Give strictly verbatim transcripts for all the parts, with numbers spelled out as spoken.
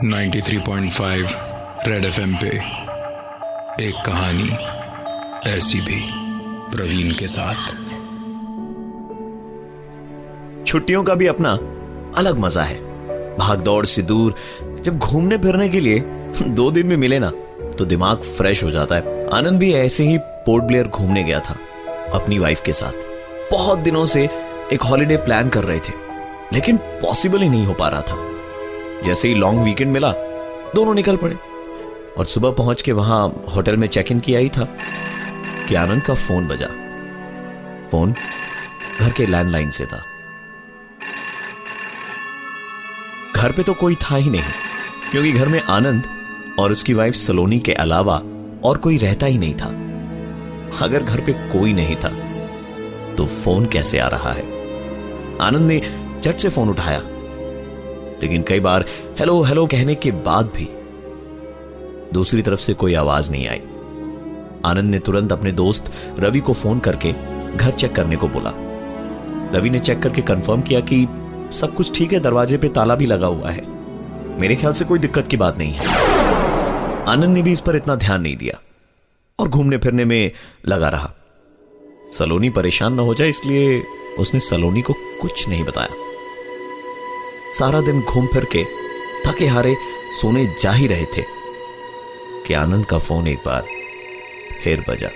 तिरानवे पॉइंट पाँच red FM पे एक कहानी ऐसी भी, प्रवीण के साथ। छुट्टियों का भी अपना अलग मजा है, भागदौड़ से दूर। जब घूमने फिरने के लिए दो दिन में मिले ना तो दिमाग फ्रेश हो जाता है। आनंद भी ऐसे ही पोर्ट ब्लेयर घूमने गया था अपनी वाइफ के साथ। बहुत दिनों से एक हॉलीडे प्लान कर रहे थे लेकिन पॉसिबल ही नहीं हो पा रहा था। जैसे ही लॉन्ग वीकेंड मिला दोनों निकल पड़े और सुबह पहुंच के वहां होटल में चेक इन किया ही था कि आनंद का फोन बजा। फोन घर के लैंडलाइन से था। घर पे तो कोई था ही नहीं क्योंकि घर में आनंद और उसकी वाइफ सलोनी के अलावा और कोई रहता ही नहीं था। अगर घर पे कोई नहीं था तो फोन कैसे आ रहा है? आनंद ने झट से फोन उठाया लेकिन कई बार हेलो हेलो कहने के बाद भी दूसरी तरफ से कोई आवाज नहीं आई। आनंद ने तुरंत अपने दोस्त रवि को फोन करके घर चेक करने को बोला। रवि ने चेक करके कंफर्म किया कि सब कुछ ठीक है, दरवाजे पे ताला भी लगा हुआ है, मेरे ख्याल से कोई दिक्कत की बात नहीं है। आनंद ने भी इस पर इतना ध्यान नहीं दिया और घूमने फिरने में लगा रहा। सलोनी परेशान ना हो जाए इसलिए उसने सलोनी को कुछ नहीं बताया। सारा दिन घूम फिर के थके हारे सोने जा ही रहे थे कि आनंद का फोन एक बार फिर बजा।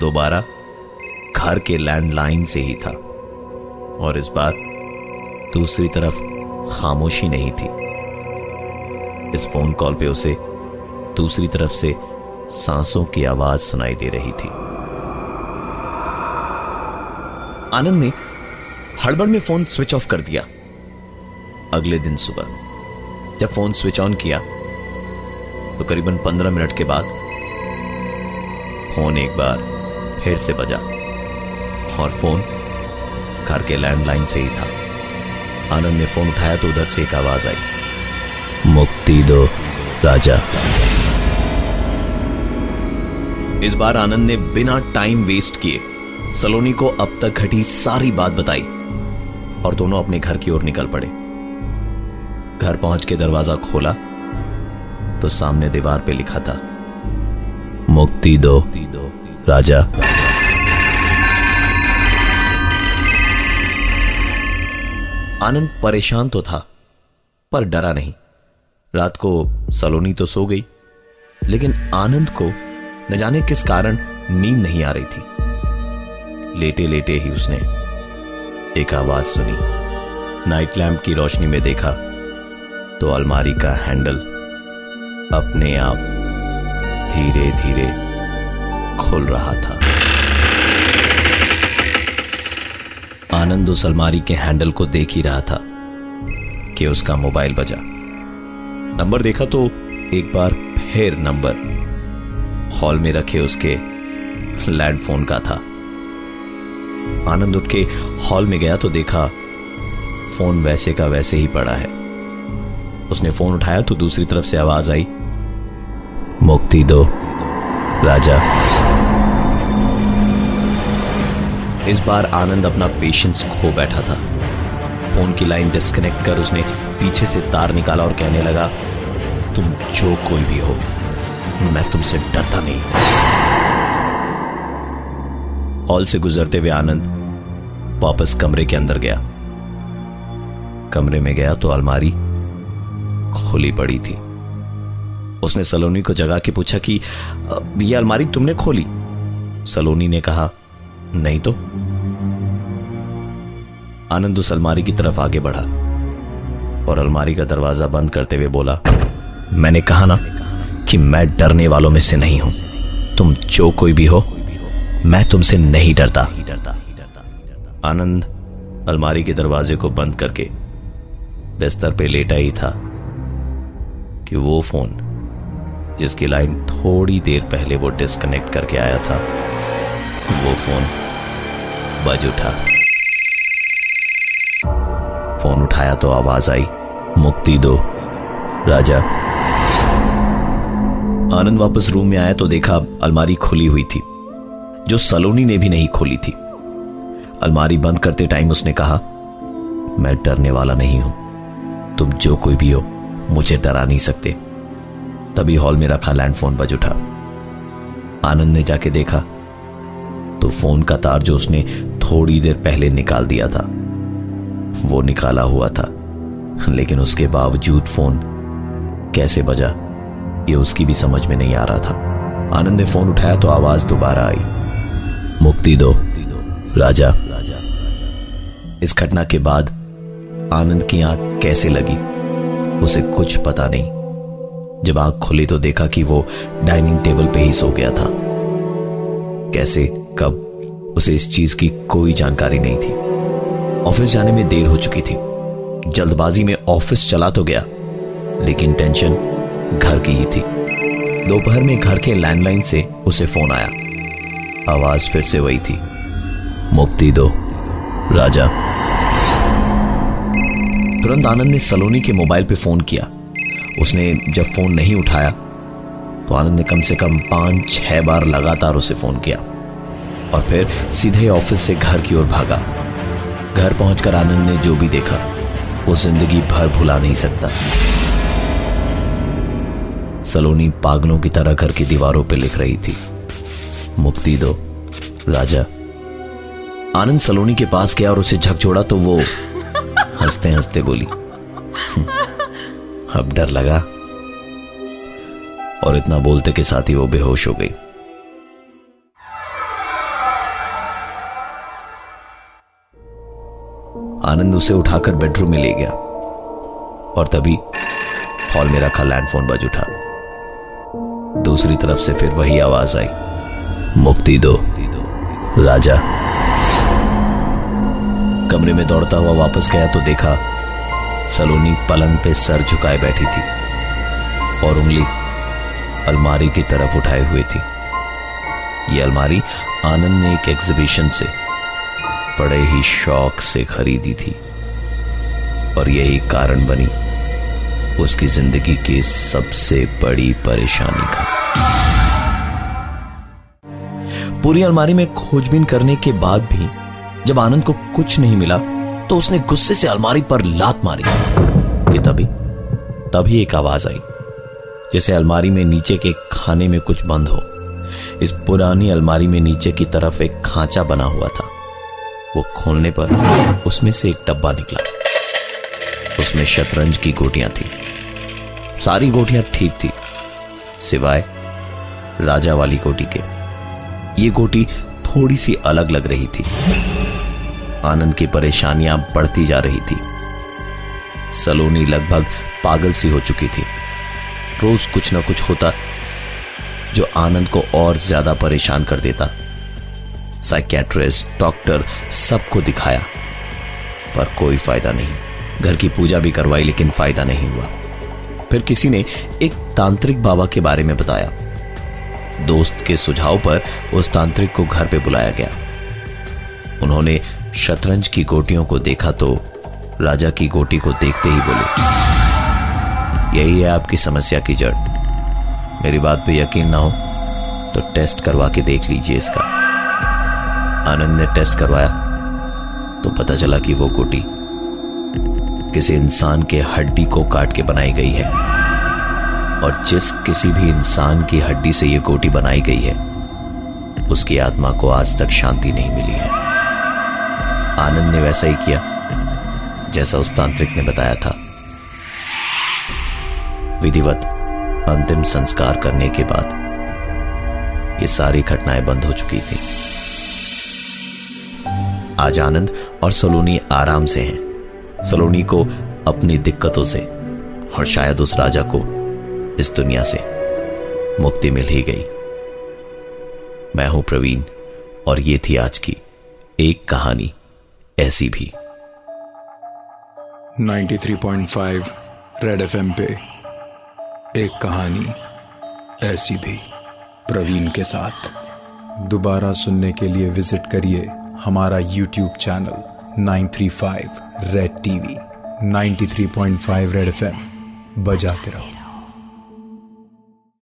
दोबारा घर के लैंडलाइन से ही था और इस बार दूसरी तरफ खामोशी नहीं थी। इस फोन कॉल पे उसे दूसरी तरफ से सांसों की आवाज सुनाई दे रही थी। आनंद ने हड़बड़ में फोन स्विच ऑफ कर दिया। अगले दिन सुबह जब फोन स्विच ऑन किया तो करीबन पंद्रह मिनट के बाद फोन एक बार फिर से बजा और फोन घर के लैंडलाइन से ही था। आनंद ने फोन उठाया तो उधर से एक आवाज आई, मुक्ति दो राजा। इस बार आनंद ने बिना टाइम वेस्ट किए सलोनी को अब तक घटी सारी बात बताई और दोनों अपने घर की ओर निकल पड़े। घर पहुंच के दरवाजा खोला तो सामने दीवार पे लिखा था, मुक्ति दो राजा। आनंद परेशान तो था पर डरा नहीं। रात को सलोनी तो सो गई लेकिन आनंद को न जाने किस कारण नींद नहीं आ रही थी। लेटे लेटे ही उसने एक आवाज सुनी। नाइट लैंप की रोशनी में देखा तो अलमारी का हैंडल अपने आप धीरे धीरे खुल रहा था। आनंद उस अलमारी के हैंडल को देख ही रहा था कि उसका मोबाइल बजा। नंबर देखा तो एक बार फिर नंबर हॉल में रखे उसके लैंड फोन का था। आनंद उठ के हॉल में गया तो देखा फोन वैसे का वैसे ही पड़ा है। उसने फोन उठाया तो दूसरी तरफ से आवाज आई, मुक्ति दो राजा। इस बार आनंद अपना पेशेंस खो बैठा था। फोन की लाइन डिस्कनेक्ट कर उसने पीछे से तार निकाला और कहने लगा, तुम जो कोई भी हो मैं तुमसे डरता नहीं। हॉल से गुजरते हुए आनंद वापस कमरे के अंदर गया। कमरे में गया तो अलमारी खोली पड़ी थी। उसने सलोनी को जगा के पूछा कि ये अलमारी तुमने खोली? सलोनी ने कहा, नहीं तो। आनंद उस अलमारी की तरफ आगे बढ़ा और अलमारी का दरवाजा बंद करते हुए बोला, मैंने कहा ना कि मैं डरने वालों में से नहीं हूं, तुम जो कोई भी हो मैं तुमसे नहीं डरता। आनंद अलमारी के दरवाजे को बंद करके बिस्तर पे लेटा ही था कि वो फोन जिसकी लाइन थोड़ी देर पहले वो डिस्कनेक्ट करके आया था, वो फोन बज उठा। फोन उठाया तो आवाज आई, मुक्ति दो राजा। आनंद वापस रूम में आया तो देखा अलमारी खुली हुई थी जो सलोनी ने भी नहीं खोली थी। अलमारी बंद करते टाइम उसने कहा, मैं डरने वाला नहीं हूं, तुम जो कोई भी हो मुझे डरा नहीं सकते। तभी हॉल में रखा लैंडफोन बज उठा। आनंद ने जाके देखा तो फोन का तार जो उसने थोड़ी देर पहले निकाल दिया था वो निकाला हुआ था, लेकिन उसके बावजूद फोन कैसे बजा ये उसकी भी समझ में नहीं आ रहा था। आनंद ने फोन उठाया तो आवाज दोबारा आई, मुक्ति दो राजा। इस घटना के बाद आनंद की आंख कैसे लगी उसे कुछ पता नहीं। जब आंख खोली तो देखा कि वो डाइनिंग टेबल पे ही सो गया था। कैसे कब उसे इस चीज की कोई जानकारी नहीं थी। ऑफिस जाने में देर हो चुकी थी। जल्दबाजी में ऑफिस चला तो गया लेकिन टेंशन घर की ही थी। दोपहर में घर के लैंडलाइन से उसे फोन आया। आवाज फिर से वही थी, मुक्ति दो राजा। तुरंत आनंद ने सलोनी के मोबाइल पे फोन किया। उसने जब फोन नहीं उठाया तो आनंद ने कम से कम पांच छह बार लगातार उसे फोन किया और फिर सीधे ऑफिस से घर की ओर भागा। घर पहुंचकर आनंद ने जो भी देखा वो जिंदगी भर भुला नहीं सकता। सलोनी पागलों की तरह घर की दीवारों पर लिख रही थी, मुक्ति दो राजा। आनंद सलोनी के पास गया और उसे झकझोड़ा तो वो हंसते हंसते बोली, अब डर लगा। और इतना बोलते के साथ ही वो बेहोश हो गई। आनंद उसे उठाकर बेडरूम में ले गया और तभी हॉल में रखा लैंडफोन बज उठा। दूसरी तरफ से फिर वही आवाज आई, मुक्ति दो राजा। कमरे में दौड़ता हुआ वापस गया तो देखा सलोनी पलंग पे सर झुकाए बैठी थी और उंगली अलमारी की तरफ उठाए हुए थी। ये अलमारी आनंद ने एक एग्जीबिशन से बड़े ही शौक से खरीदी थी और यही कारण बनी उसकी जिंदगी की सबसे बड़ी परेशानी का। पूरी अलमारी में खोजबीन करने के बाद भी जब आनंद को कुछ नहीं मिला तो उसने गुस्से से अलमारी पर लात मारी कि तभी तभी एक आवाज आई जैसे अलमारी में नीचे के खाने में कुछ बंद हो। इस पुरानी अलमारी में नीचे की तरफ एक खांचा बना हुआ था। वो खोलने पर उसमें से एक डब्बा निकला। उसमें शतरंज की गोटियां थी। सारी गोटियां ठीक थी सिवाय राजा वाली गोटी के। ये गोटी थोड़ी सी अलग लग रही थी। आनंद की परेशानियां बढ़ती जा रही थी। सलोनी लगभग पागल सी हो चुकी थी। रोज कुछ ना कुछ होता जो आनंद को और ज्यादा परेशान कर देता। साइकियाट्रिस्ट डॉक्टर सबको दिखाया पर कोई फायदा नहीं। घर की पूजा भी करवाई लेकिन फायदा नहीं हुआ। फिर किसी ने एक तांत्रिक बाबा के बारे में बताया। दोस्त के सुझाव पर उस तांत्रिक को घर पे बुलाया गया। उन्होंने शतरंज की गोटियों को देखा तो राजा की गोटी को देखते ही बोले, यही है आपकी समस्या की जड़। मेरी बात पे यकीन ना हो तो टेस्ट करवा के देख लीजिए इसका। आनंद ने टेस्ट करवाया तो पता चला कि वो गोटी किसी इंसान के हड्डी को काट के बनाई गई है और जिस किसी भी इंसान की हड्डी से ये गोटी बनाई गई है उसकी आत्मा को आज तक शांति नहीं मिली है। आनंद ने वैसा ही किया जैसा उस तांत्रिक ने बताया था। विधिवत अंतिम संस्कार करने के बाद ये सारी घटनाएं बंद हो चुकी थी। आज आनंद और सलोनी आराम से हैं। सलोनी को अपनी दिक्कतों से और शायद उस राजा को इस दुनिया से मुक्ति मिल ही गई। मैं हूं प्रवीण और ये थी आज की एक कहानी ऐसी भी। Ninety three point five red FM पे एक कहानी ऐसी भी प्रवीण के साथ। दोबारा सुनने के लिए विजिट करिए हमारा YouTube channel nine three five red TV. Ninety three point five red FM बजाते रहो।